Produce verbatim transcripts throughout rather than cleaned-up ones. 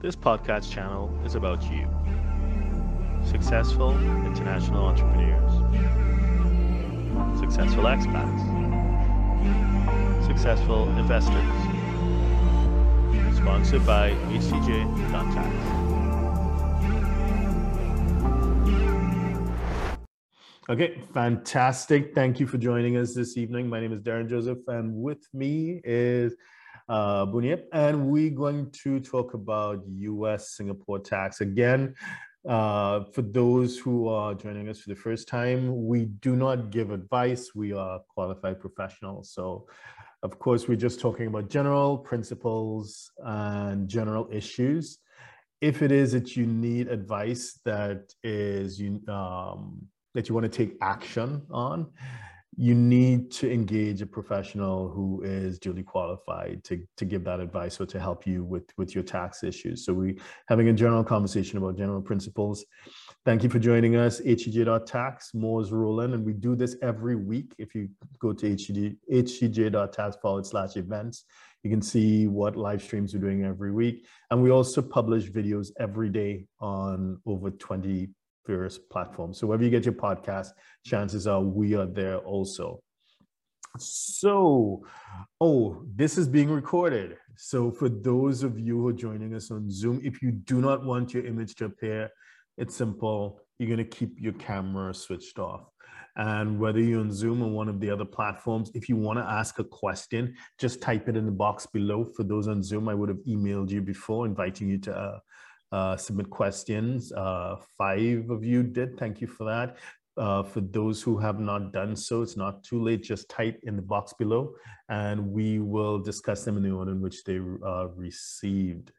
This podcast channel is about you, successful international entrepreneurs, successful expats, successful investors, sponsored by H T J dot tax. Okay, fantastic. Thank you for joining us this evening. My name is Derren Joseph, and with me is Uh, Boon Yip, and we're going to talk about U S Singapore tax. Again, uh, for those who are joining us for the first time, we do not give advice. We are qualified professionals. So, of course, we're just talking about general principles and general issues. If it is that you need advice that is um, that you want to take action on, you need to engage a professional who is duly qualified to, to give that advice or to help you with, with your tax issues. So we're having a general conversation about general principles. Thank you for joining us, H T J dot tax, Moores Rowland, and we do this every week. If you go to H T J dot tax forward slash events, you can see what live streams we're doing every week. And we also publish videos every day on over twenty various platforms. So wherever you get your podcast, chances are we are there also. So, oh, this is being recorded. So for those of you who are joining us on Zoom, if you do not want your image to appear, it's simple. You're going to keep your camera switched off. And whether you're on Zoom or one of the other platforms, if you want to ask a question, just type it in the box below. For those on Zoom, I would have emailed you before inviting you to uh, Uh, submit questions. Uh, five of you did. Thank you for that. Uh, for those who have not done so, it's not too late. Just type in the box below and we will discuss them in the order in which they are received.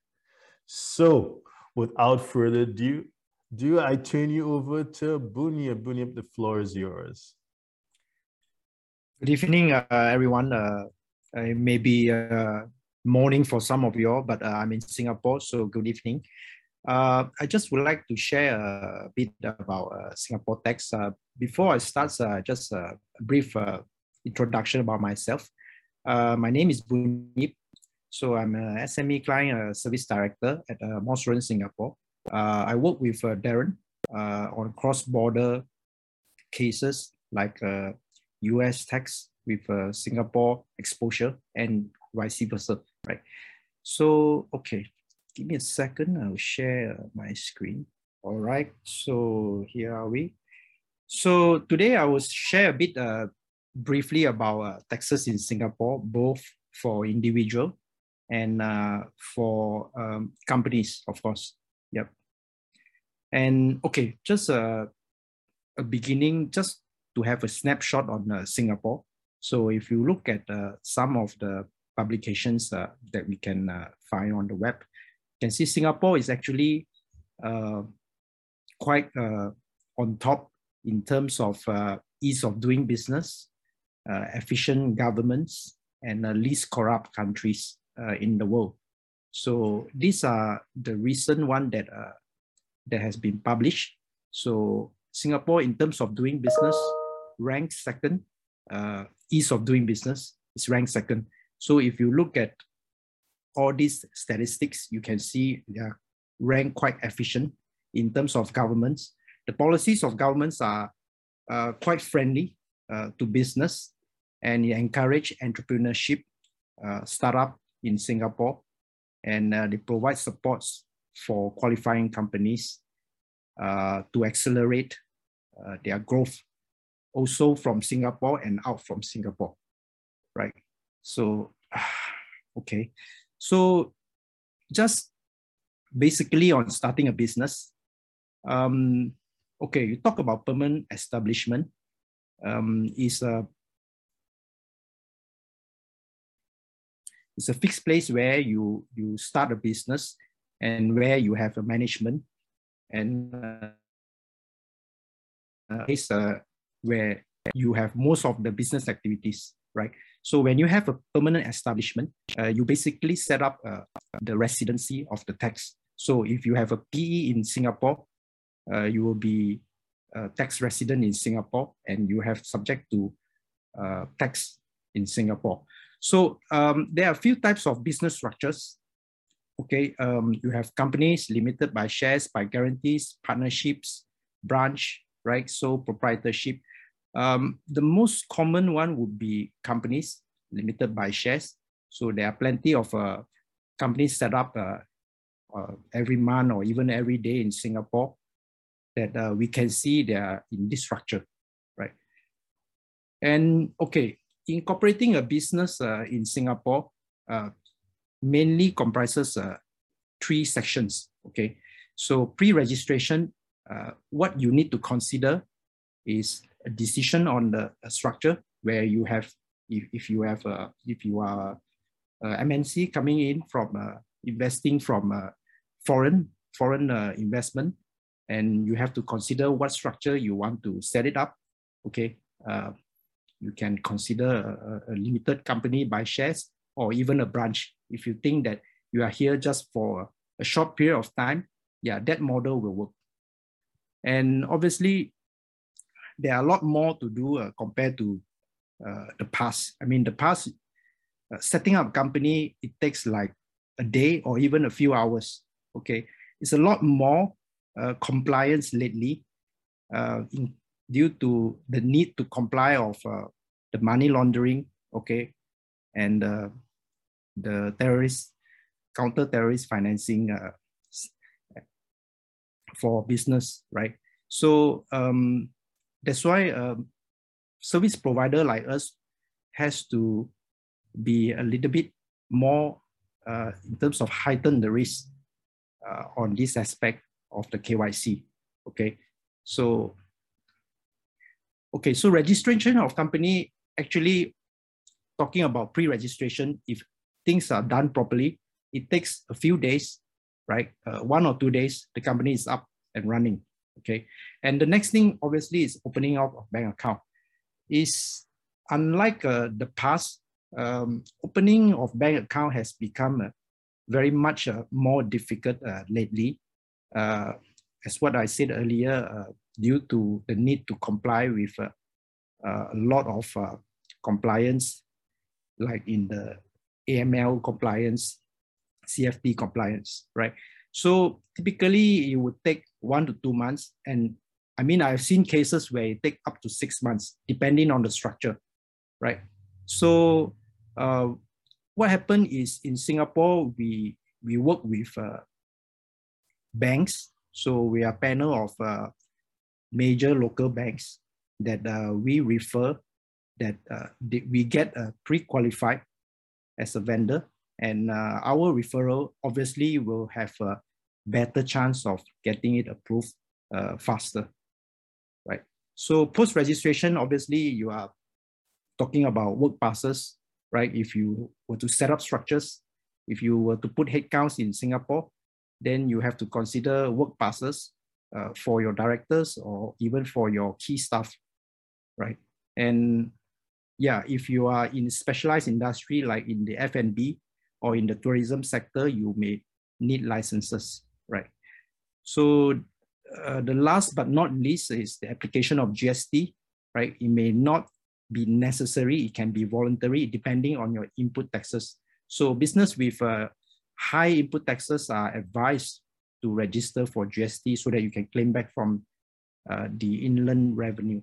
So without further ado, do I turn you over to Boon Yip. Boon Yip, the floor is yours. Good evening, uh, everyone. Uh, it may be uh, morning for some of you all, but uh, I'm in Singapore, so good evening. Uh, I just would like to share a bit about uh, Singapore tax. Uh, before I start, uh, just a brief uh, introduction about myself. Uh, my name is Boon Yip. So I'm an S M E client uh, service director at uh, Moss Run Singapore. Uh, I work with uh, Derren uh, on cross-border cases like uh, U S tax with uh, Singapore exposure and vice versa, right? So, okay. Give me a second, I'll share my screen. All right, so here are we. So today I will share a bit uh, briefly about uh, taxes in Singapore, both for individual and uh, for um, companies, of course. Yep. And okay, just uh, a beginning, just to have a snapshot on uh, Singapore. So if you look at uh, some of the publications uh, that we can uh, find on the web, you can see Singapore is actually uh, quite uh, on top in terms of uh, ease of doing business, uh, efficient governments, and uh, least corrupt countries uh, in the world. So these are the recent one that, uh, that has been published. So Singapore, in terms of doing business, ranked second. Uh, ease of doing business is ranked second. So if you look at all these statistics, you can see they are ranked quite efficient in terms of governments. The policies of governments are uh, quite friendly uh, to business and encourage entrepreneurship, uh, startup in Singapore, and uh, they provide supports for qualifying companies uh, to accelerate uh, their growth, also from Singapore and out from Singapore, right? So, okay. So just basically on starting a business, um, okay, you talk about permanent establishment um, is a, it's a fixed place where you, you start a business and where you have a management, and uh, it's a, where you have most of the business activities, right? So when you have a permanent establishment, uh, you basically set up uh, the residency of the tax. So if you have a P E in Singapore, uh, you will be a tax resident in Singapore, and you have subject to uh, tax in Singapore. So um, there are a few types of business structures. Okay, um, you have companies limited by shares, by guarantees, partnerships, branch, right? So proprietorship. Um, the most common one would be companies limited by shares. So there are plenty of uh, companies set up uh, uh, every month or even every day in Singapore that uh, we can see they are in this structure, right? And okay, incorporating a business uh, in Singapore uh, mainly comprises uh, three sections, okay? So pre-registration, uh, what you need to consider is a decision on the structure where you have, if, if you have, uh, if you are uh, M N C coming in from uh, investing from uh, foreign, foreign uh, investment, and you have to consider what structure you want to set it up, okay? Uh, you can consider a, a limited company by shares or even a branch. If you think that you are here just for a short period of time, yeah, that model will work. And obviously, there are a lot more to do uh, compared to uh, the past. I mean, the past, uh, setting up a company, it takes like a day or even a few hours, okay? It's a lot more uh, compliance lately uh, in, due to the need to comply of uh, the money laundering, okay? And uh, the terrorist, counter-terrorist financing uh, for business, right? So um, that's why a um, service provider like us has to be a little bit more uh, in terms of heighten the risk uh, on this aspect of the K Y C, okay? So, okay, so registration of company, actually talking about pre-registration, if things are done properly, it takes a few days, right? Uh, one or two days, the company is up and running, okay? And the next thing, obviously, is opening up a bank account. Is unlike uh, the past, um, opening of bank account has become uh, very much uh, more difficult uh, lately. Uh, as what I said earlier, uh, due to the need to comply with uh, uh, a lot of uh, compliance, like in the A M L compliance, C F T compliance, right? So typically it would take one to two months. And I mean, I've seen cases where it takes up to six months, depending on the structure, right? So uh, what happened is in Singapore, we, we work with uh, banks. So we are a panel of uh, major local banks that uh, we refer, that uh, we get uh, pre-qualified as a vendor, and uh, our referral obviously will have a better chance of getting it approved uh, faster, right? So post-registration, obviously you are talking about work passes, right? If you were to set up structures, if you were to put headcounts in Singapore, then you have to consider work passes uh, for your directors or even for your key staff, right? And yeah, if you are in specialized industry like in the F and B or in the tourism sector, you may need licenses, right? So uh, the last but not least is the application of G S T, right? It may not be necessary, it can be voluntary depending on your input taxes. So business with uh, high input taxes are advised to register for G S T so that you can claim back from uh, the inland revenue.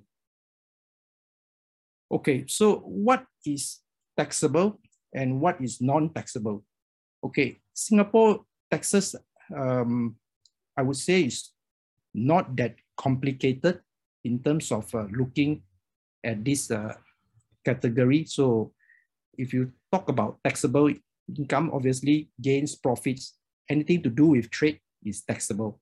Okay, so what is taxable and what is non-taxable? Okay, Singapore taxes, um, I would say, is not that complicated in terms of uh, looking at this uh, category. So if you talk about taxable income, obviously gains, profits, anything to do with trade is taxable.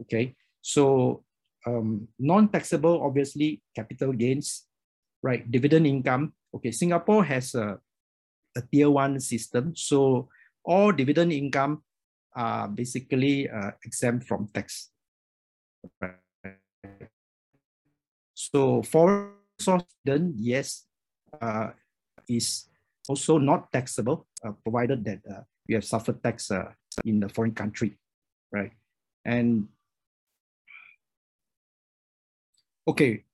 Okay, so um, non-taxable, obviously, capital gains, right? Dividend income. Okay, Singapore has a, a tier one system. So all dividend income are basically uh, exempt from tax. Right. So foreign source dividend, yes, uh, is also not taxable, uh, provided that uh, you have suffered tax uh, in the foreign country, right? And okay,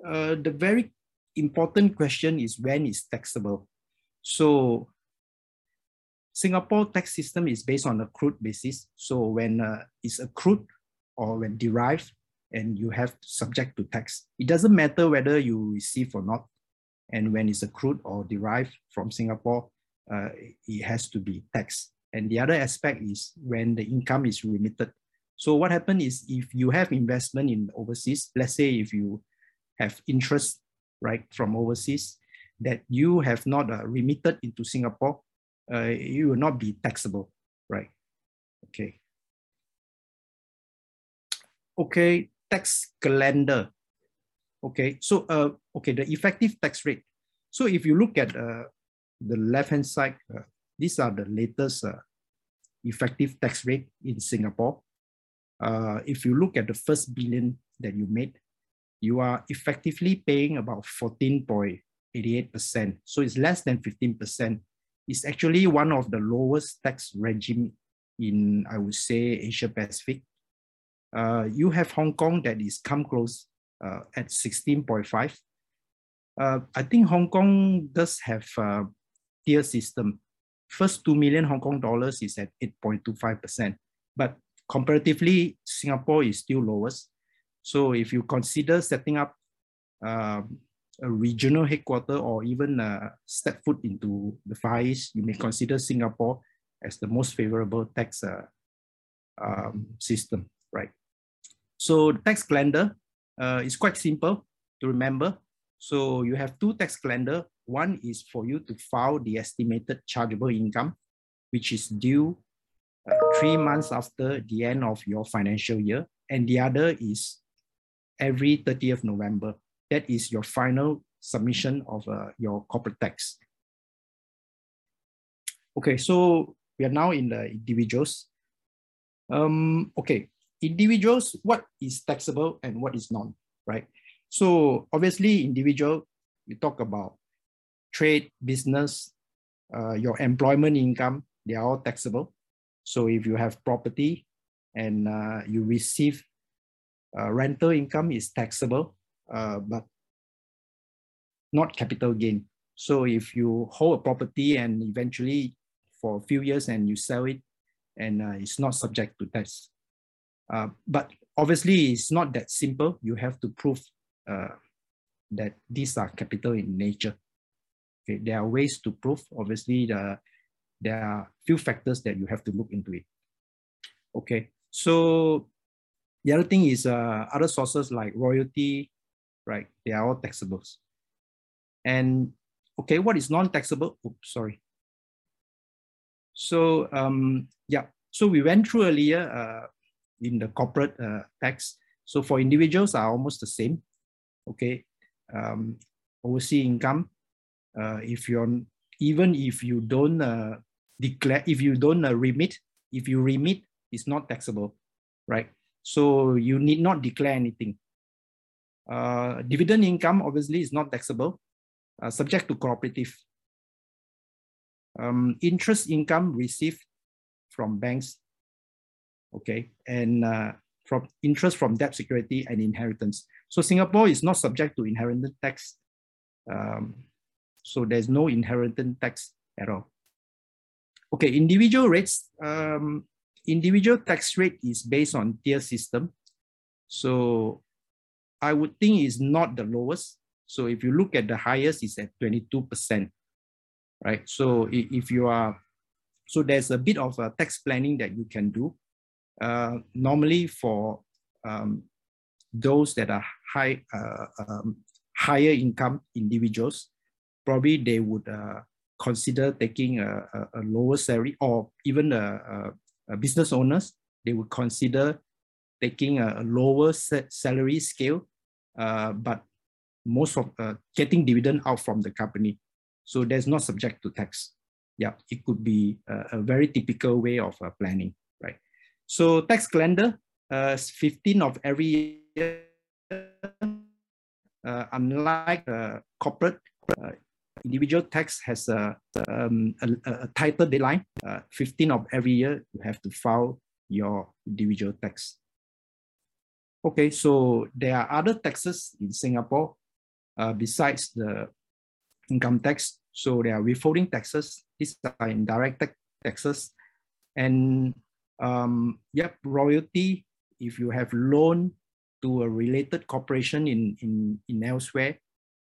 Uh, the very important question is, when is taxable? So Singapore tax system is based on accrued basis. So when uh, it's accrued or when derived, and you have subject to tax, it doesn't matter whether you receive or not. And when it's accrued or derived from Singapore, uh, it has to be taxed. And the other aspect is when the income is remitted. So what happens is if you have investment in overseas, let's say if you have interest, right, from overseas that you have not uh, remitted into Singapore, uh, you will not be taxable, right? Okay. Okay, tax calendar. Okay, so uh, okay, the effective tax rate. So if you look at uh, the left-hand side, uh, these are the latest uh, effective tax rate in Singapore. Uh, if you look at the first billion that you made, you are effectively paying about fourteen point eight eight percent. So it's less than fifteen percent. It's actually one of the lowest tax regime in, I would say, Asia Pacific. Uh, you have Hong Kong that is come close uh, at sixteen point five. Uh, I think Hong Kong does have a tier system. First two million Hong Kong dollars is at eight point two five percent, but comparatively, Singapore is still lowest. So if you consider setting up uh, a regional headquarter or even uh, step foot into the Far East, you may consider Singapore as the most favorable tax uh, um, system, right? So the tax calendar uh, is quite simple to remember. So you have two tax calendar. One is for you to file the estimated chargeable income, which is due Uh, three months after the end of your financial year, and the other is every thirtieth of November. That is your final submission of uh, your corporate tax. Okay, so we are now in the individuals. Um, okay, individuals, what is taxable and what is non, right? So obviously individual, we talk about trade, business, uh, your employment income, they are all taxable. So if you have property and uh, you receive uh, rental income is taxable, uh, but not capital gain. So if you hold a property and eventually for a few years and you sell it and uh, it's not subject to tax. Uh, but obviously it's not that simple. You have to prove uh, that these are capital in nature. Okay, there are ways to prove, obviously the there are a few factors that you have to look into it. Okay, so the other thing is uh, other sources like royalty, right? They are all taxable. And okay, what is non-taxable? Oops, sorry. So um, yeah, so we went through earlier uh, in the corporate uh, tax. So for individuals are almost the same. Okay, um, overseas income, uh, if you're, even if you don't uh, declare, if you don't uh, remit, if you remit, it's not taxable, right? So you need not declare anything. Uh, dividend income, obviously, is not taxable, uh, subject to cooperative. Um, interest income received from banks, okay, and uh, from interest from debt security and inheritance. So Singapore is not subject to inheritance tax. Um, So there's no inheritance tax at all. Okay, individual rates. Um, individual tax rate is based on tier system. So I would think it's not the lowest. So if you look at the highest, it's at twenty-two percent, right? So if you are, so there's a bit of a tax planning that you can do. Uh, normally for um, those that are high, uh, um, higher income individuals, probably they would uh, consider taking a, a, a lower salary, or even a, a, a business owners, they would consider taking a, a lower salary scale, uh, but most of uh, getting dividend out from the company. So that's not subject to tax. Yeah, it could be a, a very typical way of uh, planning, right? So tax calendar, uh, fifteen of every year, uh, unlike uh, corporate, uh, individual tax has a, um, a, a tighter deadline. Uh, fifteen of every year, you have to file your individual tax. Okay, so there are other taxes in Singapore uh, besides the income tax. So there are withholding taxes. These are indirect taxes. And um, yep, royalty, if you have loan to a related corporation in, in, in elsewhere,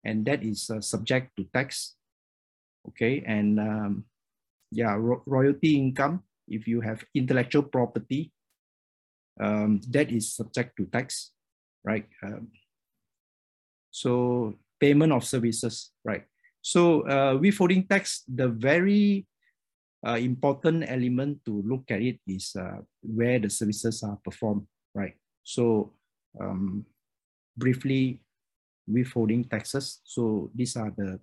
and that is uh, subject to tax. Okay, and um, yeah, ro royalty income, if you have intellectual property, um, that is subject to tax, right? Um, so payment of services, right? So uh, withholding tax, the very uh, important element to look at it is uh, where the services are performed, right? So um, briefly, withholding taxes. So these are the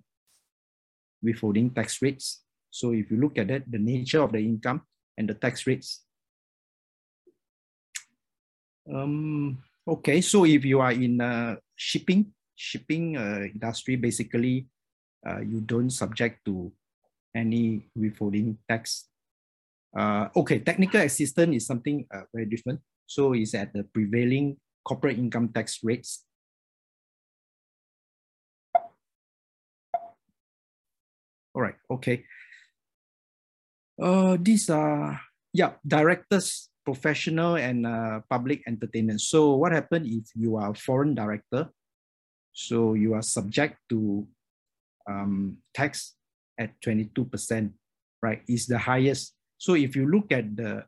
withholding tax rates. So if you look at that, the nature of the income and the tax rates. Um, okay, so if you are in uh, shipping, shipping uh, industry, basically, uh, you don't subject to any withholding tax. Uh, okay, technical assistance is something uh, very different. So it's at the prevailing corporate income tax rates. All right, okay. Uh, these are, yeah, directors, professional and uh, public entertainers. So what happens if you are a foreign director? So you are subject to um, tax at twenty-two percent, right? It's the highest. So if you look at the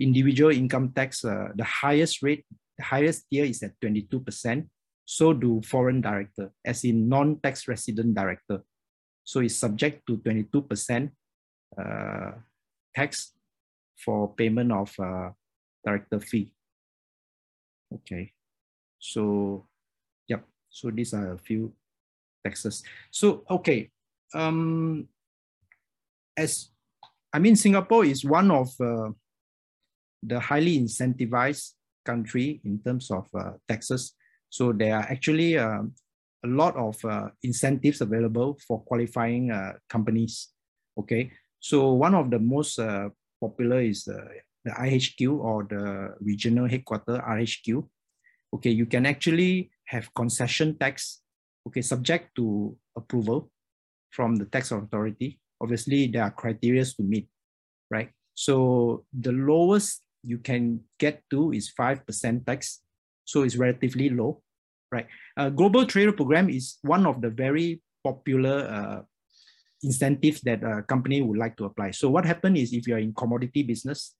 individual income tax, uh, the highest rate, the highest tier is at twenty-two percent. So do foreign director, as in non-tax resident director. So it's subject to twenty-two percent uh, tax for payment of uh, director fee. Okay, so yep. So these are a few taxes. So okay, um, as I mean, Singapore is one of uh, the highly incentivized country in terms of uh, taxes. So there are actually Um, a lot of uh, incentives available for qualifying uh, companies, okay? So one of the most uh, popular is uh, the I H Q or the regional headquarter, R H Q. Okay, you can actually have concession tax, okay, subject to approval from the tax authority. Obviously, there are criteria to meet, right? So the lowest you can get to is five percent tax, so it's relatively low. Right, uh, global trader program is one of the very popular uh, incentives that a company would like to apply. So what happens is if you're in commodity business,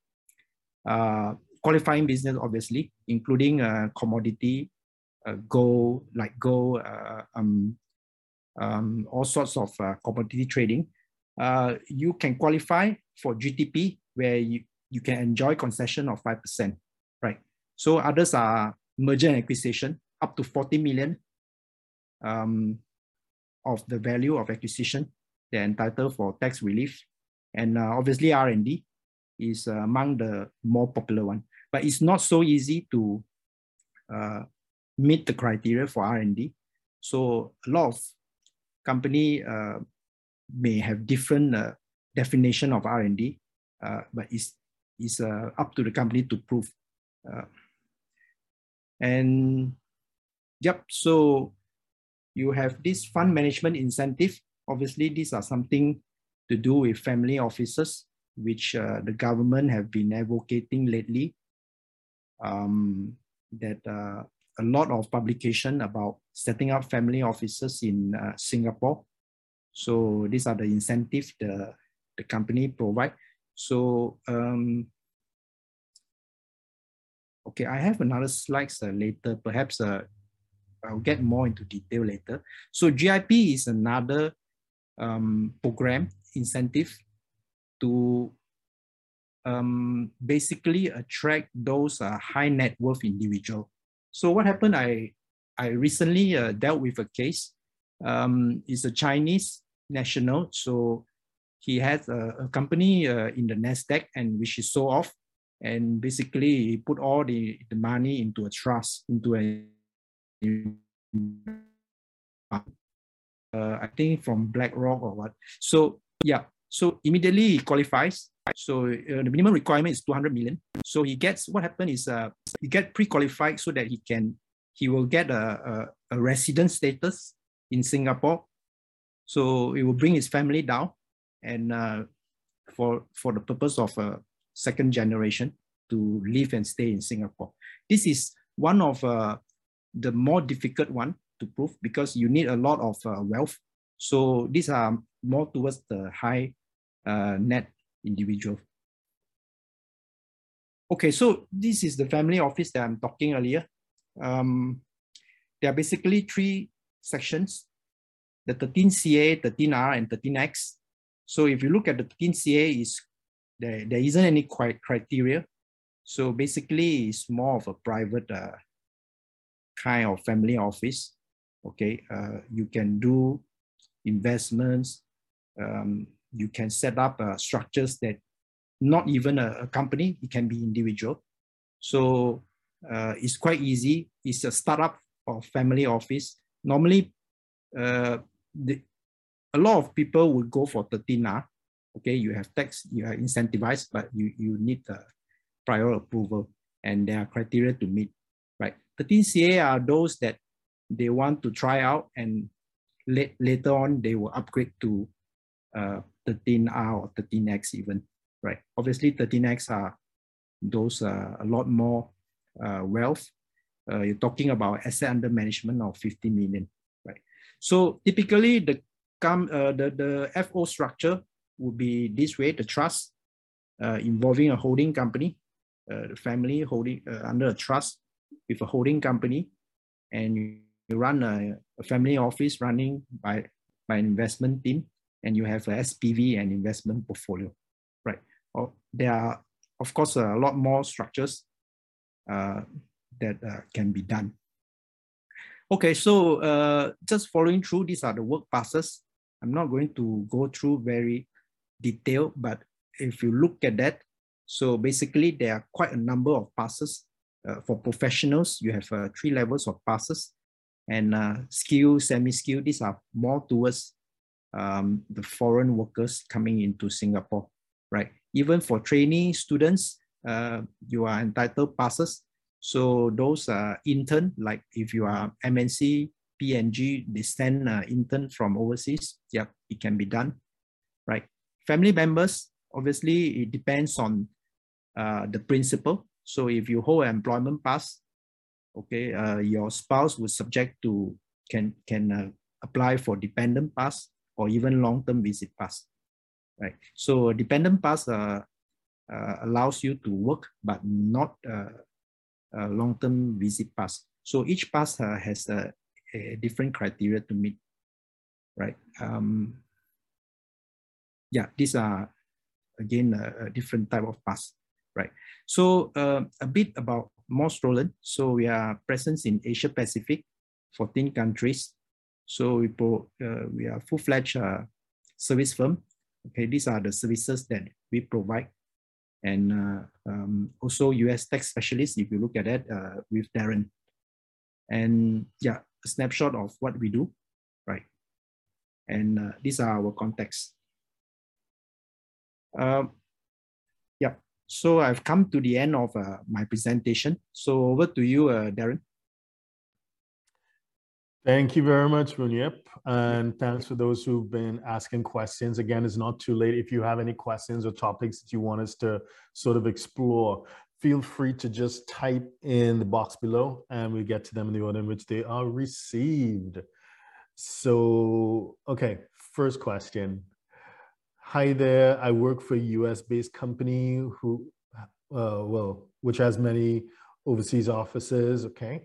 uh, qualifying business, obviously, including uh, commodity, uh, gold, like gold, uh, um, um, all sorts of uh, commodity trading, uh, you can qualify for G T P where you, you can enjoy concession of five percent, right? So others are merger and acquisition, up to forty million um, of the value of acquisition. They're entitled for tax relief. And uh, obviously R and D is uh, among the more popular one, but it's not so easy to uh, meet the criteria for R and D. So a lot of company uh, may have different uh, definition of R and D, uh, but it's, it's uh, up to the company to prove. Uh, and Yep, so you have this fund management incentive. Obviously, these are something to do with family offices, which uh, the government have been advocating lately. Um, that uh, a lot of publication about setting up family offices in uh, Singapore. So these are the incentives the, the company provide. So, um, okay, I have another slides uh, later, perhaps uh, I'll get more into detail later. So G I P is another um, program incentive to um, basically attract those uh, high net worth individuals. So what happened, I, I recently uh, dealt with a case. Um, it's a Chinese national. So he has a, a company uh, in the NASDAQ and which he sold off. And basically he put all the, the money into a trust, into a Uh, I think from BlackRock or what. So yeah, so immediately he qualifies. So uh, the minimum requirement is two hundred million. So he gets, what happened is uh, he get pre-qualified so that he can, he will get a, a, a resident status in Singapore. So it will bring his family down and uh, for, for the purpose of a second generation to live and stay in Singapore. This is one of uh, the more difficult one to prove because you need a lot of uh, wealth. So these are more towards the high uh, net individual. Okay, so this is the family office that I'm talking earlier. Um, there are basically three sections, the thirteen C A, thirteen R, and thirteen X. So if you look at the thirteen C A, is there, there isn't any criteria. So basically, it's more of a private uh, kind of family office. Okay, uh, you can do investments. Um, you can set up uh, structures that not even a, a company, it can be individual. So uh, it's quite easy. It's a startup or family office. Normally, uh, the, a lot of people would go for thirteen R. Okay, you have tax, you are incentivized, but you, you need a prior approval and there are criteria to meet, right? thirteen C A are those that they want to try out and late, later on they will upgrade to uh, thirteen R or thirteen X even, right? Obviously thirteen X are those uh, a lot more uh, wealth. Uh, you're talking about asset under management of fifty million, right? So typically the, com uh, the, the F O structure would be this way, the trust uh, involving a holding company, uh, the family holding uh, under a trust with a holding company, and you, you run a, a family office running by, by an investment team, and you have a S P V and investment portfolio, right? Or there are, of course, a lot more structures uh, that uh, can be done. Okay, so uh, just following through, these are the work passes. I'm not going to go through very detailed, but if you look at that, so basically there are quite a number of passes. Uh, for professionals, you have uh, three levels of passes, and uh, skill, semi-skill, these are more towards um, the foreign workers coming into Singapore, right? Even for trainee students, uh, you are entitled passes. So those are intern, like if you are M N C, P N G, they send uh, intern from overseas, yeah, it can be done, right? Family members, obviously, it depends on uh, the principal. So if you hold an employment pass, okay, uh, your spouse was subject to, can, can uh, apply for dependent pass or even long-term visit pass, right? So a dependent pass uh, uh, allows you to work, but not uh, a long-term visit pass. So each pass uh, has a, a different criteria to meet, right? Um, Yeah, these are, again, a, a different type of pass, right? So uh, a bit about Moss Rowland. So we are present in Asia Pacific, fourteen countries. So we, pro, uh, we are full-fledged uh, service firm. Okay, these are the services that we provide. And uh, um, also U S tax specialists, if you look at that, uh, with Derren. And yeah, a snapshot of what we do, right? And uh, these are our contacts. Um, yeah, so I've come to the end of uh, my presentation. So over to you, uh, Derren. Thank you very much, Boon Yip. And thanks for those who've been asking questions. Again, it's not too late. If you have any questions or topics that you want us to sort of explore, feel free to just type in the box below and we'll get to them in the order in which they are received. So, okay, first question. Hi there, I work for a U S-based company who, uh, well, which has many overseas offices, okay?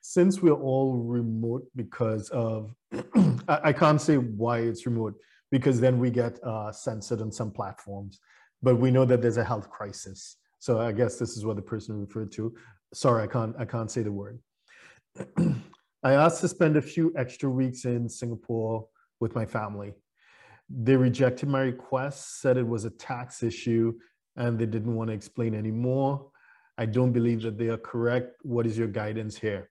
Since we're all remote because of, I, I can't say why it's remote, because then we get uh, censored on some platforms, but we know that there's a health crisis. So I guess this is what the person referred to. Sorry, I can't, I can't say the word. I asked to spend a few extra weeks in Singapore with my family. They rejected my request, said it was a tax issue, and they didn't want to explain anymore. I don't believe that they are correct. What is your guidance here?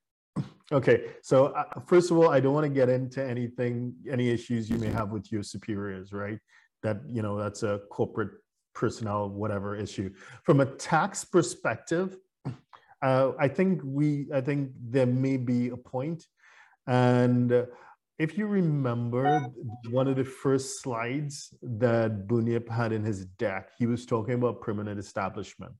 Okay, so uh, first of all, I don't want to get into anything, any issues you may have with your superiors, right? That, you know, that's a corporate personnel, whatever issue. From a tax perspective, uh, I think we, I think there may be a point, and uh, if you remember one of the first slides that Boon Yip had in his deck, he was talking about permanent establishment.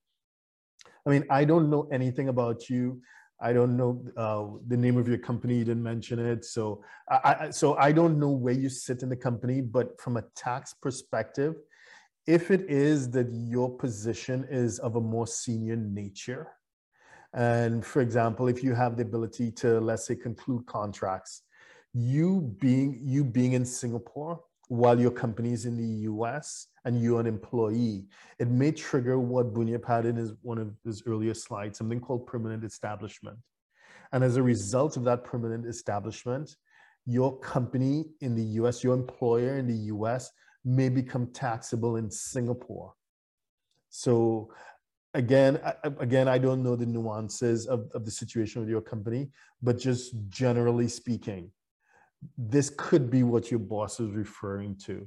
I mean, I don't know anything about you. I don't know uh, the name of your company. You didn't mention it. So I, so I don't know where you sit in the company, but from a tax perspective, if it is that your position is of a more senior nature, and for example, if you have the ability to, let's say, conclude contracts, you being, you being in Singapore while your company is in the U S and you're an employee, it may trigger what Boon Yip had in his, one of his earlier slides, something called permanent establishment. And as a result of that permanent establishment, your company in the U S, your employer in the U S may become taxable in Singapore. So again, I, again, I don't know the nuances of, of the situation with your company, but just generally speaking, this could be what your boss is referring to.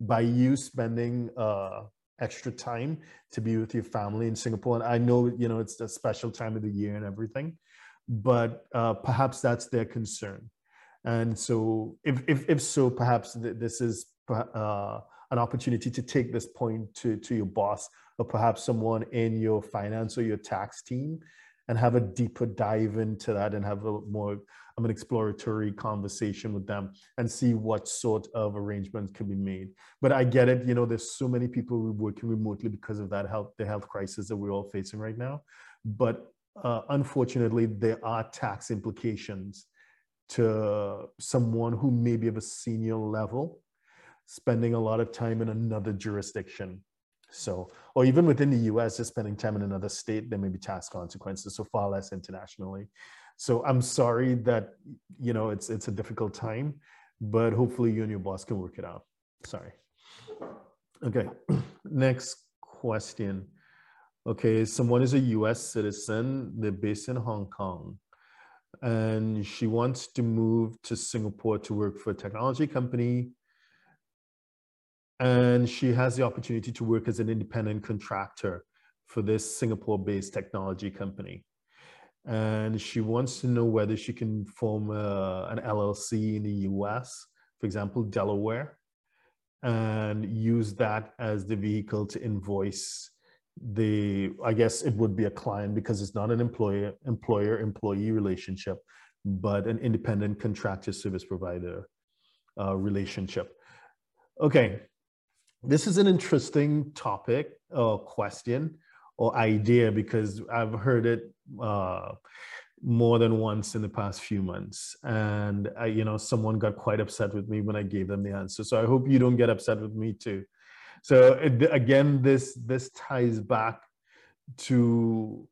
By you spending uh, extra time to be with your family in Singapore. And I know, you know, it's a special time of the year and everything, but uh, perhaps that's their concern. And so if, if, if so, perhaps th this is uh, an opportunity to take this point to, to your boss or perhaps someone in your finance or your tax team and have a deeper dive into that and have a more of an exploratory conversation with them and see what sort of arrangements can be made. But I get it, you know, there's so many people working remotely because of that health, the health crisis that we're all facing right now. But uh, unfortunately, there are tax implications to someone who may be of a senior level, spending a lot of time in another jurisdiction. So, or even within the U S, just spending time in another state, there may be tax consequences, so far less internationally. So I'm sorry that, you know, it's, it's a difficult time, but hopefully you and your boss can work it out. Sorry. Okay, next question. Okay, someone is a U S citizen, they're based in Hong Kong, and she wants to move to Singapore to work for a technology company. And she has the opportunity to work as an independent contractor for this Singapore-based technology company. And she wants to know whether she can form a, an L L C in the U S, for example, Delaware, and use that as the vehicle to invoice the, I guess it would be a client because it's not an employer, employer employee relationship, but an independent contractor service provider uh, relationship. Okay. This is an interesting topic or question or idea because I've heard it uh, more than once in the past few months. And I, you know, someone got quite upset with me when I gave them the answer. So I hope you don't get upset with me too. So it, again, this, this ties back to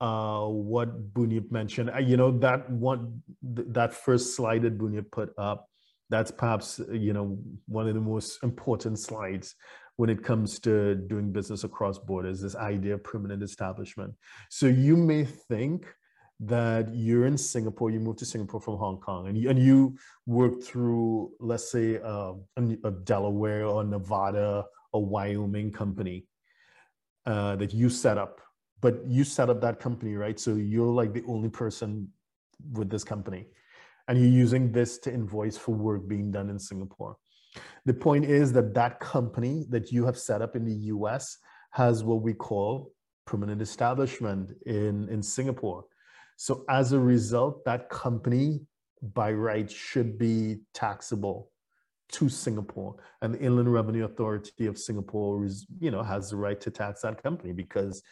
uh, what Boon Yip mentioned. Uh, you know, that one, th that first slide that Boon Yip put up, that's perhaps, you know, one of the most important slides when it comes to doing business across borders, this idea of permanent establishment. So you may think that you're in Singapore, you moved to Singapore from Hong Kong, and you, and you work through, let's say, uh, a Delaware or Nevada or Wyoming company uh, that you set up, but you set up that company, right? So you're like the only person with this company. And you're using this to invoice for work being done in Singapore. The point is that that company that you have set up in the U S has what we call permanent establishment in, in Singapore. So as a result, that company by right should be taxable to Singapore, and the Inland Revenue Authority of Singapore is, you know, has the right to tax that company because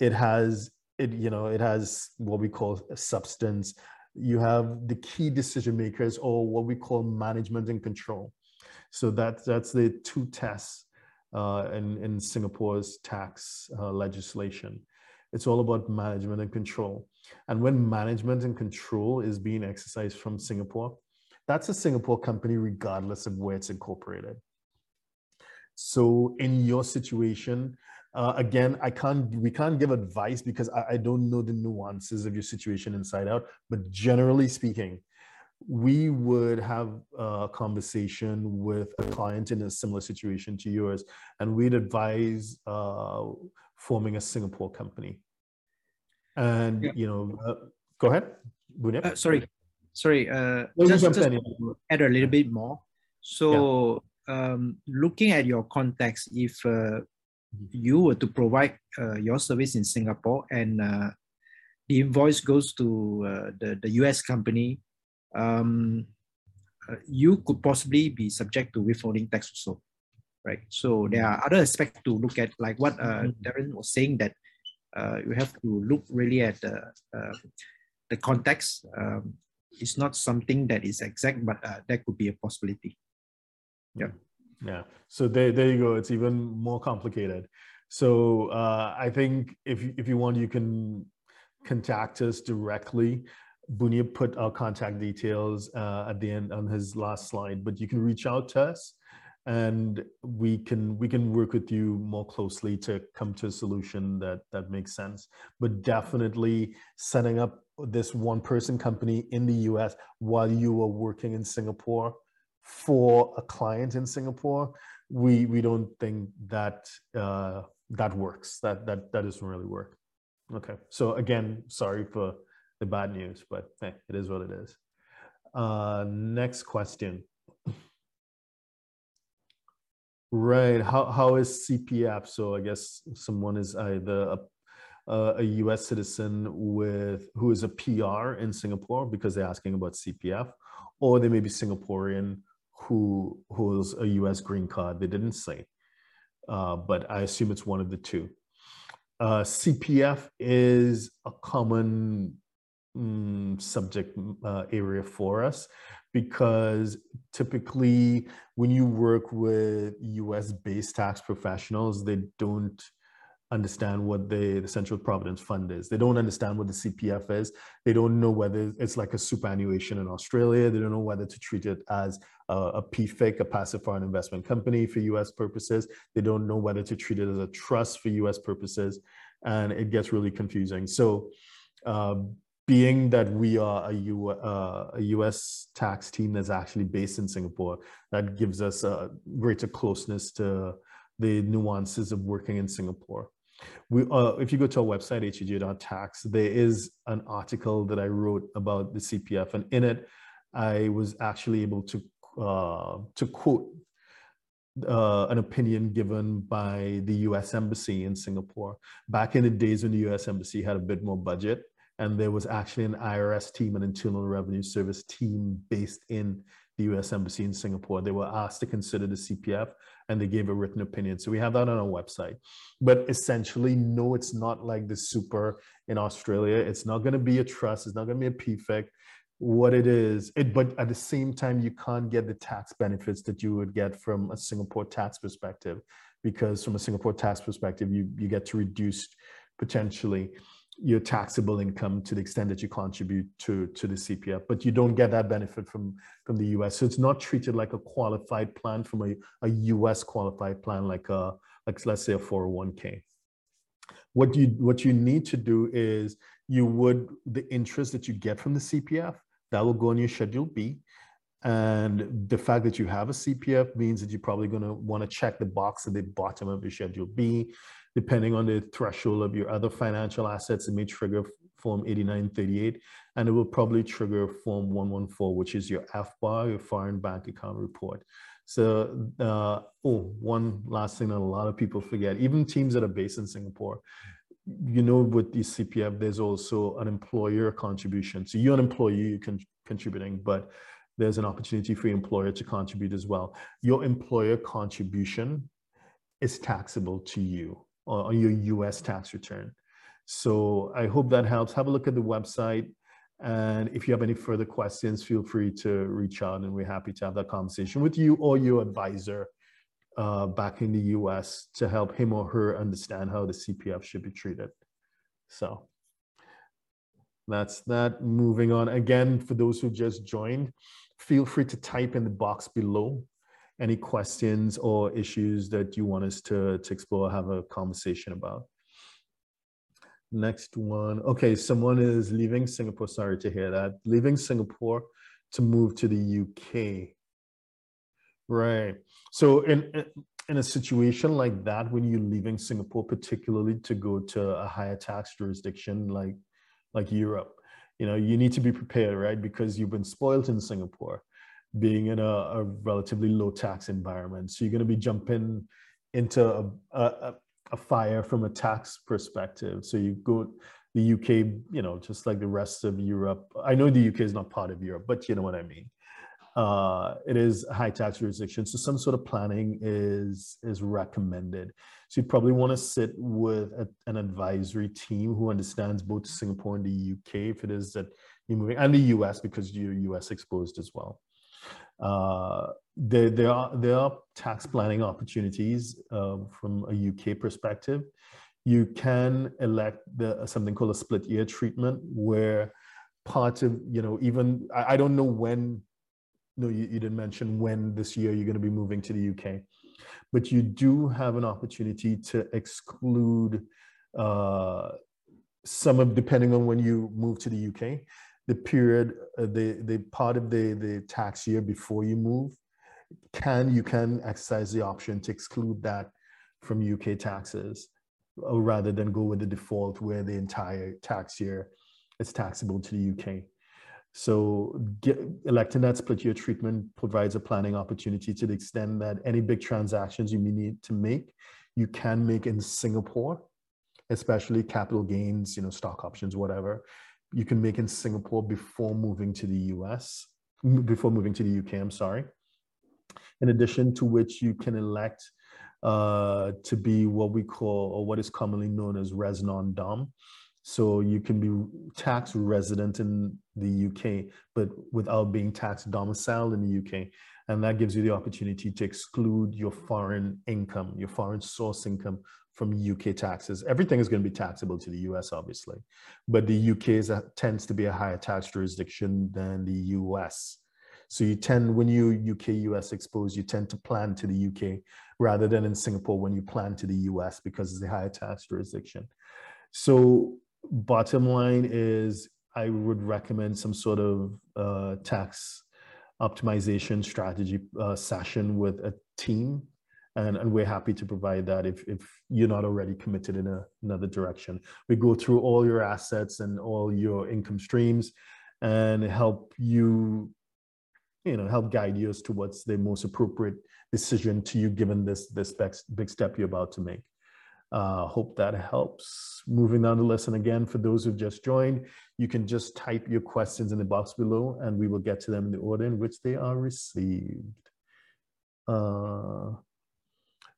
it has, it, you know, it has what we call a substance. You have the key decision makers, or what we call management and control. So that, that's the two tests uh, in, in Singapore's tax uh, legislation. It's all about management and control. And when management and control is being exercised from Singapore, that's a Singapore company regardless of where it's incorporated. So in your situation, Uh, again, I can't, we can't give advice because I, I don't know the nuances of your situation inside out, but generally speaking, we would have a conversation with a client in a similar situation to yours, and we'd advise uh, forming a Singapore company. And, yeah. you know, uh, go ahead. Uh, sorry. sorry, uh, just, just add a little bit more. So yeah. um, looking at your context, if uh, you were to provide uh, your service in Singapore and uh, the invoice goes to uh, the, the U S company, um, uh, you could possibly be subject to withholding tax also, right? So there are other aspects to look at, like what uh, Derren was saying, that uh, you have to look really at the, uh, the context. Um, it's not something that is exact, but uh, that could be a possibility. Yeah. Yeah. So there, there you go. It's even more complicated. So uh, I think if, if you want, you can contact us directly. Boon Yip put our contact details uh, at the end on his last slide, but you can reach out to us and we can, we can work with you more closely to come to a solution that, that makes sense. But definitely setting up this one person company in the U S while you are working in Singapore for a client in Singapore, we, we don't think that uh, that works. That, that, that doesn't really work. Okay. So again, sorry for the bad news, but hey, it is what it is. Uh, next question. Right. How, how is C P F? So I guess someone is either a, a U S citizen with, who is a P R in Singapore because they're asking about C P F, or they may be Singaporean who holds a U S green card. They didn't say, uh, but I assume it's one of the two. Uh, C P F is a common um, subject uh, area for us because typically when you work with U S-based tax professionals, they don't understand what the, the Central Provident Fund is. They don't understand what the C P F is. They don't know whether it's like a superannuation in Australia. They don't know whether to treat it as a, a P F I C, a passive foreign investment company for U S purposes. They don't know whether to treat it as a trust for U S purposes. And it gets really confusing. So uh, being that we are a, U, uh, a U S tax team that's actually based in Singapore, that gives us a greater closeness to the nuances of working in Singapore. We, uh, if you go to our website, H T J dot tax, there is an article that I wrote about the C P F, and in it, I was actually able to, uh, to quote uh, an opinion given by the U S Embassy in Singapore. Back in the days when the U S Embassy had a bit more budget, and there was actually an I R S team, an Internal Revenue Service team based in the U S Embassy in Singapore. They were asked to consider the C P F and they gave a written opinion. So we have that on our website. But essentially, no, it's not like the super in Australia. It's not gonna be a trust, it's not gonna be a P F I C. What it is, it, but at the same time, you can't get the tax benefits that you would get from a Singapore tax perspective, because from a Singapore tax perspective, you, you get to reduce potentially your taxable income to the extent that you contribute to, to the C P F, but you don't get that benefit from, from the U S. So it's not treated like a qualified plan from a, a U S qualified plan, like a, like let's say a four oh one K. What you, what you need to do is you would, the interest that you get from the C P F, that will go on your Schedule B. And the fact that you have a C P F means that you're probably gonna wanna check the box at the bottom of your Schedule B. Depending on the threshold of your other financial assets, it may trigger Form eighty-nine thirty-eight, and it will probably trigger Form one one four, which is your F B A R, your foreign bank account report. So, uh, oh, one last thing that a lot of people forget, even teams that are based in Singapore, you know, with the C P F, there's also an employer contribution. So you're an employee, you're con contributing, but there's an opportunity for your employer to contribute as well. Your employer contribution is taxable to you on your U S tax return. So I hope that helps. Have a look at the website. And if you have any further questions, feel free to reach out and we're happy to have that conversation with you or your advisor uh, back in the U S to help him or her understand how the C P F should be treated. So that's that. Moving on. Again, for those who just joined, feel free to type in the box below any questions or issues that you want us to, to explore, have a conversation about. Next one. Okay, someone is leaving Singapore. Sorry to hear that. Leaving Singapore to move to the U K. Right. So in, in a situation like that, when you're leaving Singapore, particularly to go to a higher tax jurisdiction like, like Europe, you know, you need to be prepared, right? Because you've been spoiled in Singapore, being in a, a relatively low tax environment. So you're going to be jumping into a, a, a fire from a tax perspective. So you go the U K, you know, just like the rest of Europe. I know the U K is not part of Europe, but you know what I mean. Uh, it is high tax jurisdiction. So some sort of planning is, is recommended. So you probably want to sit with a, an advisory team who understands both Singapore and the U K, if it is that you're moving, and the U S, because you're U S exposed as well. Uh, there, there, are, there are tax planning opportunities uh, from a U K perspective. You can elect the, something called a split year treatment, where part of, you know, even, I, I don't know when, no, you, you didn't mention when this year you're going to be moving to the U K, but you do have an opportunity to exclude uh, some of, depending on when you move to the U K, the period, uh, the, the part of the, the tax year before you move, can, you can exercise the option to exclude that from U K taxes, or rather than go with the default where the entire tax year is taxable to the U K. So get, electing that split year treatment provides a planning opportunity to the extent that any big transactions you may need to make, you can make in Singapore, especially capital gains, you know, stock options, whatever. You can make in Singapore before moving to the U S, before moving to the U K, I'm sorry. In addition to which, you can elect uh, to be what we call, or what is commonly known as, res non-dom. So you can be tax resident in the U K, but without being tax domiciled in the U K. And that gives you the opportunity to exclude your foreign income, your foreign source income from U K taxes. Everything is going to be taxable to the U S, obviously, but the U K is a, tends to be a higher tax jurisdiction than the U S. So you tend, when you U K U S exposed, you tend to plan to the U K rather than in Singapore when you plan to the U S, because it's a higher tax jurisdiction. So bottom line is, I would recommend some sort of uh, tax optimization strategy uh, session with a team, and, and we're happy to provide that if, if you're not already committed in a, another direction. We go through all your assets and all your income streams and help you, you know, help guide you as to what's the most appropriate decision to you given this, this big step you're about to make. Uh, hope that helps. Moving down the list, and again, for those who've just joined, you can just type your questions in the box below and we will get to them in the order in which they are received. Uh,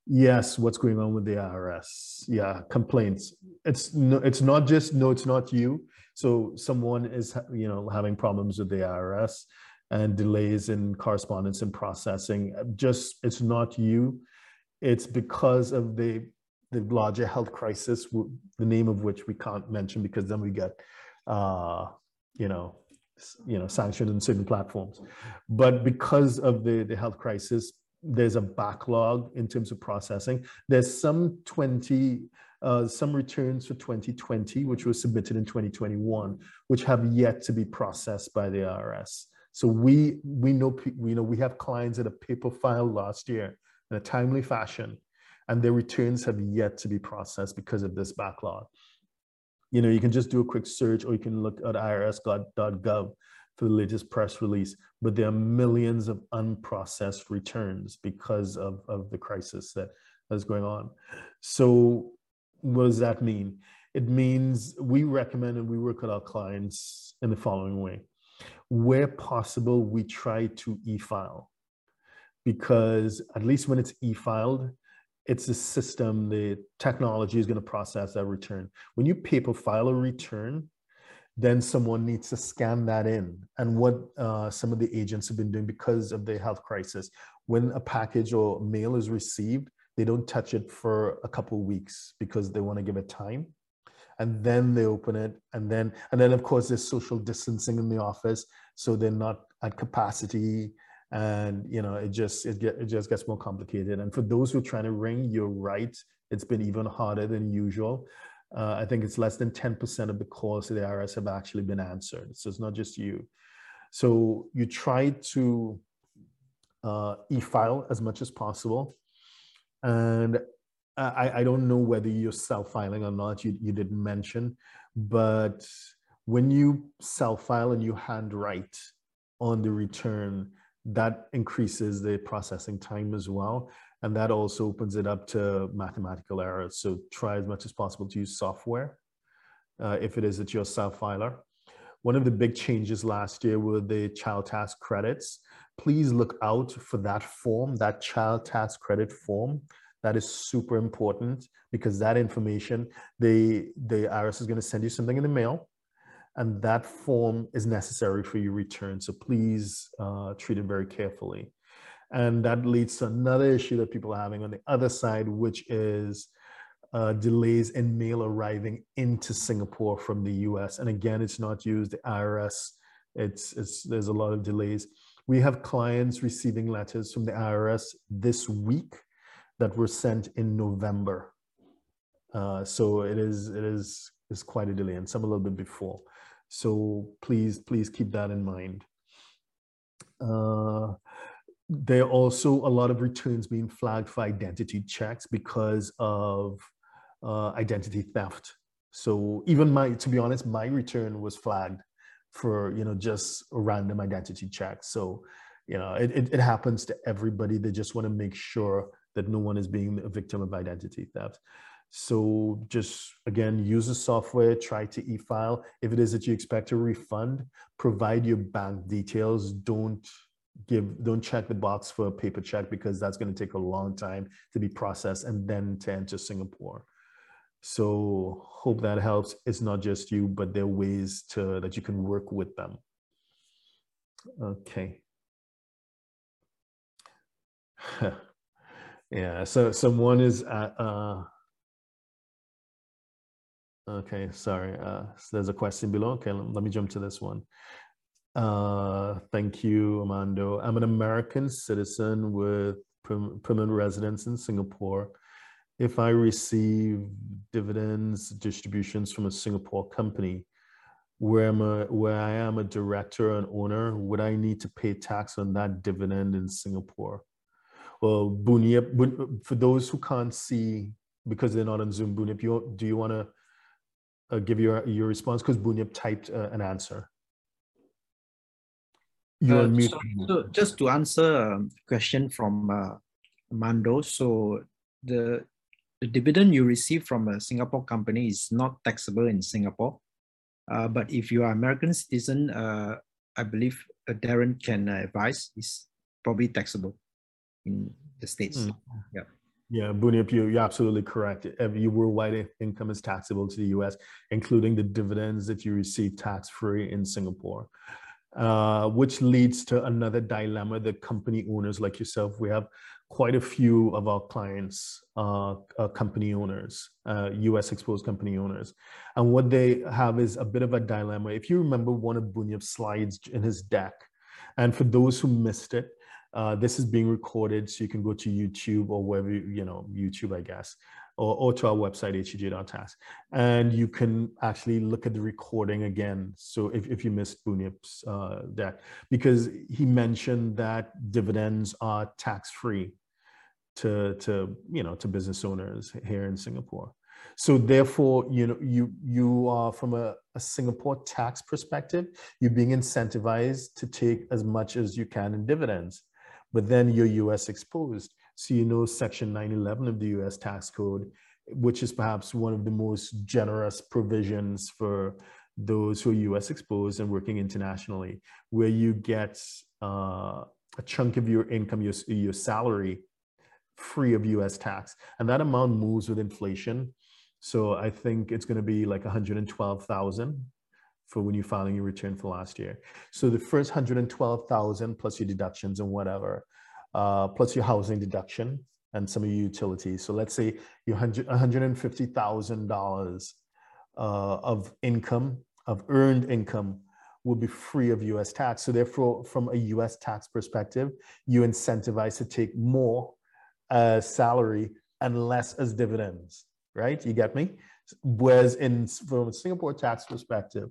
yes, what's going on with the I R S? Yeah, complaints. It's, no, it's not just, no, it's not you. So someone is, you know, having problems with the I R S and delays in correspondence and processing. Just, it's not you. It's because of the the larger health crisis, the name of which we can't mention because then we get, uh, you know, you know, sanctioned on certain platforms. But because of the, the health crisis, there's a backlog in terms of processing. There's some twenty, uh, some returns for twenty twenty, which was submitted in twenty twenty-one, which have yet to be processed by the I R S. So we, we know, we know we have clients that a paper filed last year in a timely fashion, and their returns have yet to be processed because of this backlog. You know, you can just do a quick search, or you can look at I R S dot gov for the latest press release, but there are millions of unprocessed returns because of, of the crisis that is going on. So what does that mean? It means we recommend and we work with our clients in the following way. Where possible, we try to e-file, because at least when it's e-filed, it's a system, the technology is going to process that return. When you paper file a return, then someone needs to scan that in. And what uh, some of the agents have been doing because of the health crisis, when a package or mail is received, they don't touch it for a couple of weeks because they want to give it time. And then they open it. And then, and then of course, there's social distancing in the office. So they're not at capacity. And, you know, it just, it, get, it just gets more complicated. And for those who are trying to ring, you're right, it's been even harder than usual. Uh, I think it's less than ten percent of the calls to the I R S have actually been answered. So it's not just you. So you try to uh, e-file as much as possible. And I, I don't know whether you're self-filing or not, you, you didn't mention, but when you self-file and you handwrite on the return, that increases the processing time as well. And that also opens it up to mathematical errors. So try as much as possible to use software uh, if it is that you're self-filer. One of the big changes last year were the child tax credits. Please look out for that form, that child tax credit form. That is super important because that information, the, the I R S is going to send you something in the mail, and that form is necessary for your return. So please uh, treat it very carefully. And that leads to another issue that people are having on the other side, which is uh, delays in mail arriving into Singapore from the U S. And again, it's not used, the I R S, it's, it's, there's a lot of delays. We have clients receiving letters from the I R S this week that were sent in November. Uh, so it is, it is it's quite a delay, and some a little bit before. So please, please keep that in mind. Uh, There are also a lot of returns being flagged for identity checks because of uh, identity theft. So even my, to be honest, my return was flagged for, you know, just a random identity check. So, you know, it, it, it happens to everybody. They just want to make sure that no one is being a victim of identity theft. So just, again, use the software, try to e-file. If it is that you expect a refund, provide your bank details. Don't Give, don't check the box for a paper check, because that's going to take a long time to be processed and then to enter Singapore. So hope that helps. It's not just you, but there are ways to, that you can work with them. Okay. Yeah, so someone is, at, uh, okay, sorry. Uh, so there's a question below. Okay, let me jump to this one. Uh, thank you, Amando. I'm an American citizen with permanent residence in Singapore. If I receive dividends, distributions from a Singapore company where, I'm a, where I am a director and owner, would I need to pay tax on that dividend in Singapore? Well, Boon Yip, for those who can't see because they're not on Zoom, Boon Yip, you, do you want to uh, give your, your response? Because Boon Yip typed uh, an answer. Uh, so, so just to answer a question from uh, Mando, so the, the dividend you receive from a Singapore company is not taxable in Singapore. Uh, but if you are American citizen, uh, I believe uh, Derren can uh, advise, it's probably taxable in the States. Mm. Yeah, yeah, Boon Yip, you're absolutely correct. Your worldwide income is taxable to the U S, including the dividends that you receive tax-free in Singapore. Uh, which leads to another dilemma that company owners like yourself, we have quite a few of our clients uh, are company owners, uh, U S exposed company owners. And what they have is a bit of a dilemma. If you remember one of Boon Yip's slides in his deck, and for those who missed it, uh, this is being recorded, so you can go to YouTube or wherever, you, you know, YouTube, I guess, or, or to our website, H T J dot tax. And you can actually look at the recording again. So if, if you missed Boon Yip's uh, deck, because he mentioned that dividends are tax-free to, to, you know, to business owners here in Singapore. So therefore, you know, you, you are from a, a Singapore tax perspective, you're being incentivized to take as much as you can in dividends, but then you're U S exposed. So you know Section nine eleven of the U S tax code, which is perhaps one of the most generous provisions for those who are U S exposed and working internationally, where you get uh, a chunk of your income, your, your salary, free of U S tax. And that amount moves with inflation. So I think it's going to be like one hundred twelve thousand for when you're filing your return for last year. So the first one hundred twelve thousand plus your deductions and whatever, Uh, plus your housing deduction and some of your utilities. So let's say your one hundred fifty thousand dollars uh, of income, of earned income, will be free of U S tax. So therefore, from a U S tax perspective, you incentivize to take more uh, salary and less as dividends, right? You get me? Whereas in, from a Singapore tax perspective,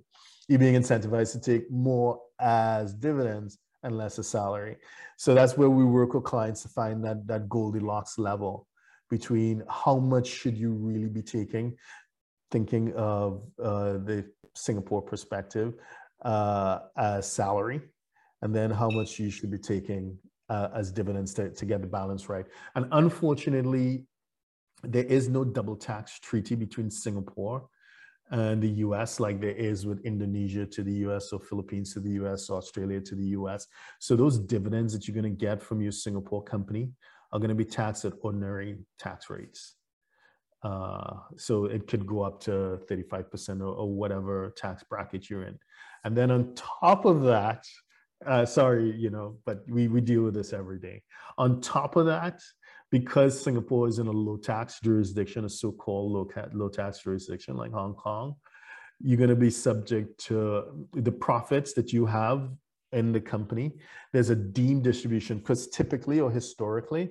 you're being incentivized to take more as dividends and less a salary. So that's where we work with clients to find that, that Goldilocks level between how much should you really be taking, thinking of uh, the Singapore perspective, uh, as salary, and then how much you should be taking uh, as dividends to, to get the balance right. And unfortunately, there is no double tax treaty between Singapore and the U S like there is with Indonesia to the U S or Philippines to the U S or Australia to the U S. So those dividends that you're going to get from your Singapore company are going to be taxed at ordinary tax rates. Uh, so it could go up to thirty-five percent or, or whatever tax bracket you're in. And then on top of that, uh, sorry, you know, but we, we deal with this every day. On top of that, because Singapore is in a low tax jurisdiction, a so-called low, low tax jurisdiction like Hong Kong, you're going to be subject to the profits that you have in the company. There's a deemed distribution, because typically or historically,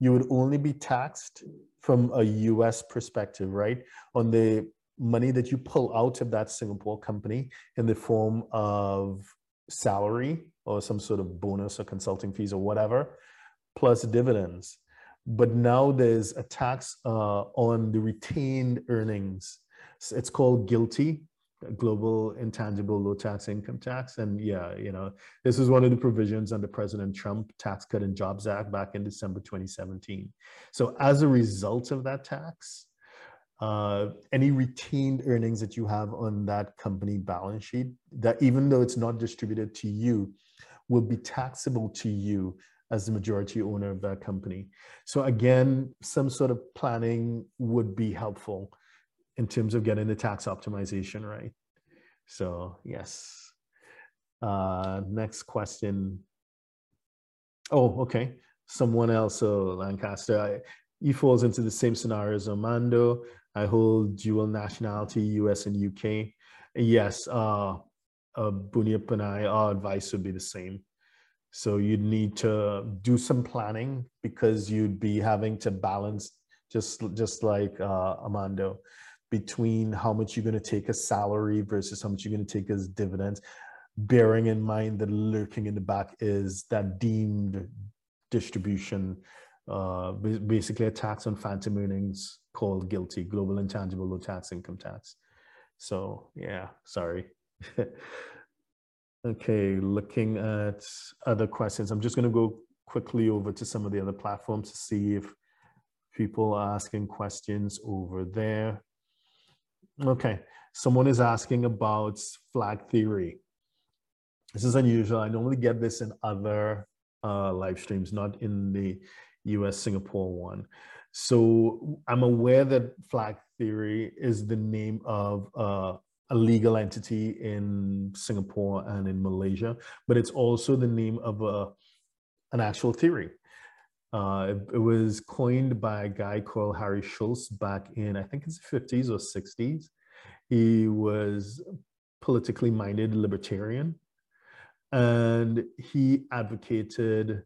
you would only be taxed from a U S perspective, right? On the money that you pull out of that Singapore company in the form of salary or some sort of bonus or consulting fees or whatever, plus dividends. But now there's a tax uh, on the retained earnings. It's called GILTI, Global Intangible Low Tax Income Tax. And yeah, you know, this is one of the provisions under President Trump Tax Cut and Jobs Act back in December twenty seventeen. So as a result of that tax, uh, any retained earnings that you have on that company balance sheet, that even though it's not distributed to you, will be taxable to you as the majority owner of that company. So again, some sort of planning would be helpful in terms of getting the tax optimization right. So yes, uh, next question. Oh, okay, someone else, so Lancaster, I, he falls into the same scenario as Armando. I hold dual nationality, U S and U K. Yes, uh, uh, Boon Yip and I, our advice would be the same. So you'd need to do some planning because you'd be having to balance, just, just like uh, Armando, between how much you're going to take as salary versus how much you're going to take as dividends, bearing in mind that lurking in the back is that deemed distribution, uh, basically a tax on phantom earnings called GILTI, Global Intangible Low Tax Income Tax. So yeah, sorry. Okay, looking at other questions. I'm just going to go quickly over to some of the other platforms to see if people are asking questions over there. Okay, someone is asking about flag theory. This is unusual. I normally get this in other uh, live streams, not in the U S Singapore one. So I'm aware that flag theory is the name of uh, a legal entity in Singapore and in Malaysia, but it's also the name of a, an actual theory. Uh, it, it was coined by a guy called Harry Schultz back in, I think it's the fifties or sixties. He was politically minded libertarian, and he advocated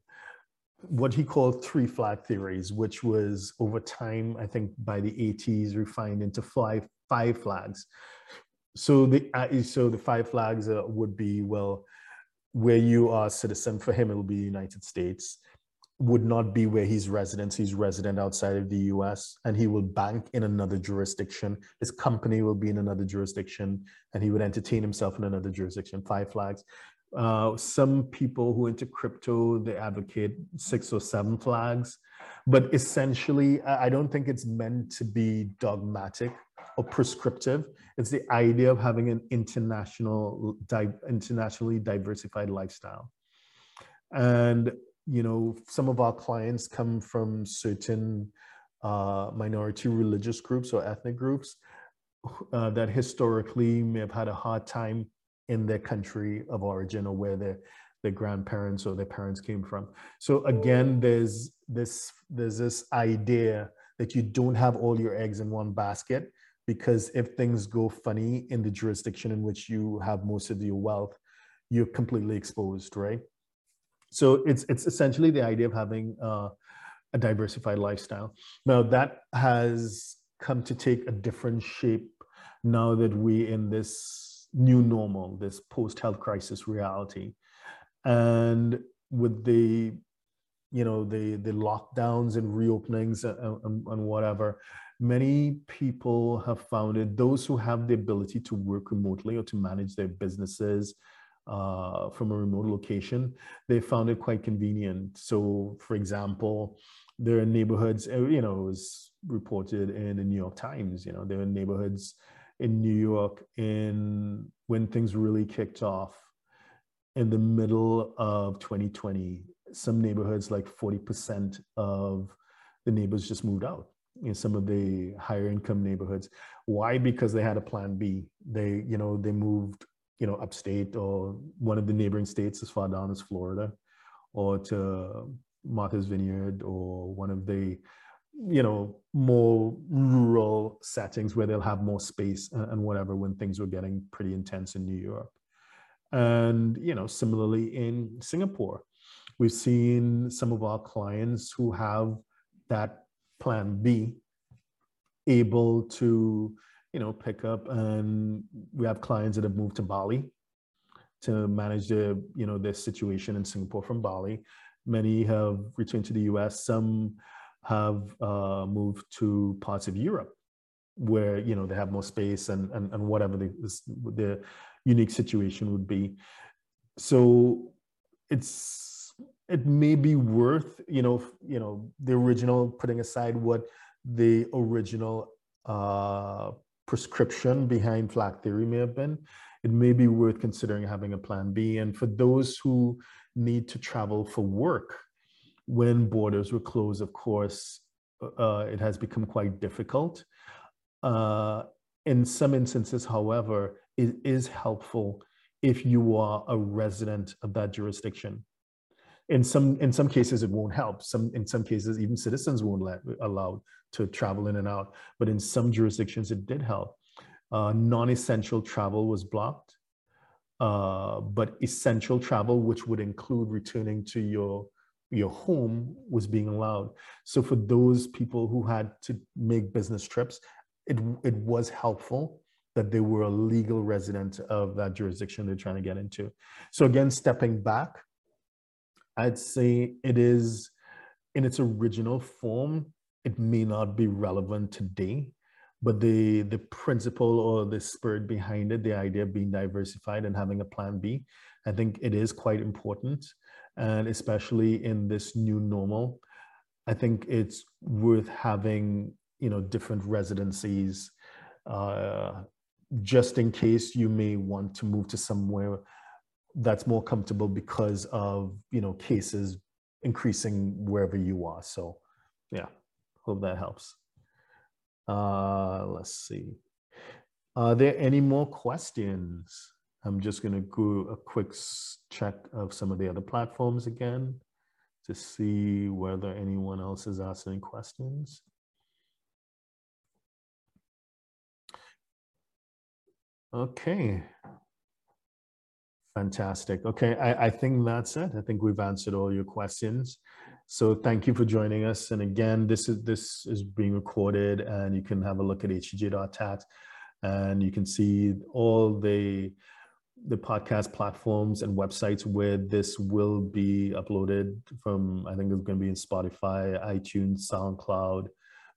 what he called three flag theories, which was over time, I think by the eighties, refined into five, five flags. So the uh, so the five flags uh, would be, well, where you are a citizen, for him it'll be United States, would not be where he's resident. He's resident outside of the U S, and he will bank in another jurisdiction. His company will be in another jurisdiction, and he would entertain himself in another jurisdiction. Five flags. Uh, some people who are into crypto, they advocate six or seven flags, but essentially, I don't think it's meant to be dogmatic or prescriptive. It's the idea of having an international, di internationally diversified lifestyle. And, you know, some of our clients come from certain uh, minority religious groups or ethnic groups uh, that historically may have had a hard time in their country of origin or where their, their grandparents or their parents came from. So again, there's this, there's this idea that you don't have all your eggs in one basket, because if things go funny in the jurisdiction in which you have most of your wealth, you're completely exposed, right? So it's, it's essentially the idea of having uh, a diversified lifestyle. Now that has come to take a different shape now that we're in this new normal, this post-health crisis reality. And with the, you know, the, the lockdowns and reopenings and, and, and whatever, many people have found it, those who have the ability to work remotely or to manage their businesses uh, from a remote location, they found it quite convenient. So for example, there are neighborhoods, you know, it was reported in the New York Times, you know, there are neighborhoods in New York in when things really kicked off in the middle of twenty twenty, some neighborhoods, like forty percent of the neighbors just moved out in some of the higher income neighborhoods. Why? Because they had a plan B. They, you know, they moved, you know, upstate or one of the neighboring states as far down as Florida or to Martha's Vineyard or one of the, you know, more rural settings where they'll have more space and whatever when things were getting pretty intense in New York. And, you know, similarly in Singapore, we've seen some of our clients who have that plan B able to, you know, pick up, and we have clients that have moved to Bali to manage their, you know, their situation in Singapore from Bali. Many have returned to the U S, some have uh, moved to parts of Europe where, you know, they have more space and, and, and whatever the, the unique situation would be. So it's, it may be worth, you know, you know, the original, putting aside what the original uh, prescription behind F L A C theory may have been, it may be worth considering having a plan B. And for those who need to travel for work, when borders were closed, of course, uh, it has become quite difficult. Uh, in some instances, however, it is helpful if you are a resident of that jurisdiction. In some, in some cases, it won't help. Some, in some cases, even citizens won't let, allowed to travel in and out. But in some jurisdictions, it did help. Uh, non-essential travel was blocked. Uh, but essential travel, which would include returning to your your home, was being allowed. So for those people who had to make business trips, it, it was helpful that they were a legal resident of that jurisdiction they're trying to get into. So again, stepping back, I'd say it is, in its original form, it may not be relevant today, but the, the principle or the spirit behind it, the idea of being diversified and having a plan B, I think it is quite important. And especially in this new normal, I think it's worth having, you know, different residencies, uh, just in case you may want to move to somewhere that's more comfortable because of, you know, cases increasing wherever you are. So yeah, hope that helps. Uh, let's see. Are there any more questions? I'm just going to do a quick check of some of the other platforms again to see whether anyone else is asking questions. Okay. Fantastic. Okay. I, I think that's it. I think we've answered all your questions. So thank you for joining us. And again, this is, this is being recorded, and you can have a look at H T J dot tax and you can see all the the podcast platforms and websites where this will be uploaded from. I think it's going to be in Spotify, iTunes, SoundCloud,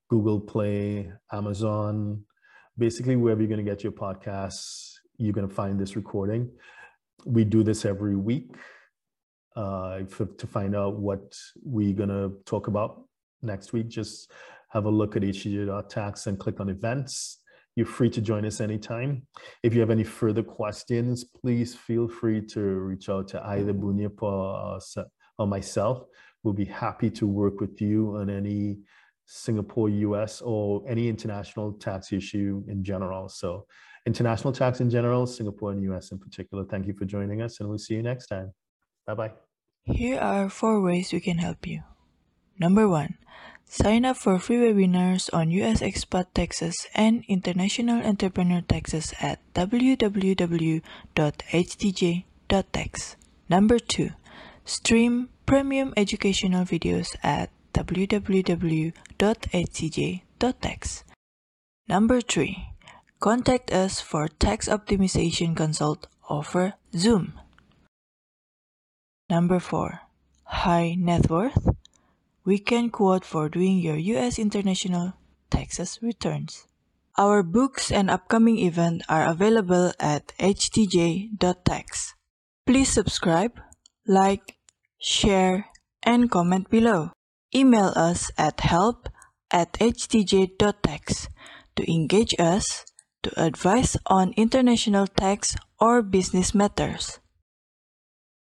Google Play, Amazon, basically wherever you're going to get your podcasts, you're going to find this recording. We do this every week uh, for, to find out what we're going to talk about next week. Just have a look at H T J dot tax and click on events. You're free to join us anytime. If you have any further questions, please feel free to reach out to either Boon Yip or, or myself. We'll be happy to work with you on any Singapore, U S, or any international tax issue in general. So international tax in general, Singapore and U S in particular. Thank you for joining us, and we'll see you next time. Bye-bye. Here are four ways we can help you. Number one. Sign up for free webinars on U S expat taxes and international entrepreneur taxes at w w w dot h t j dot tax. Number two, stream premium educational videos at w w w dot h t j dot tax. Number three, contact us for tax optimization consult over Zoom. Number four, high net worth. We can quote for doing your U S international taxes returns. Our books and upcoming events are available at H T J dot tax. Please subscribe, like, share, and comment below. Email us at help at H T J dot tax to engage us to advise on international tax or business matters.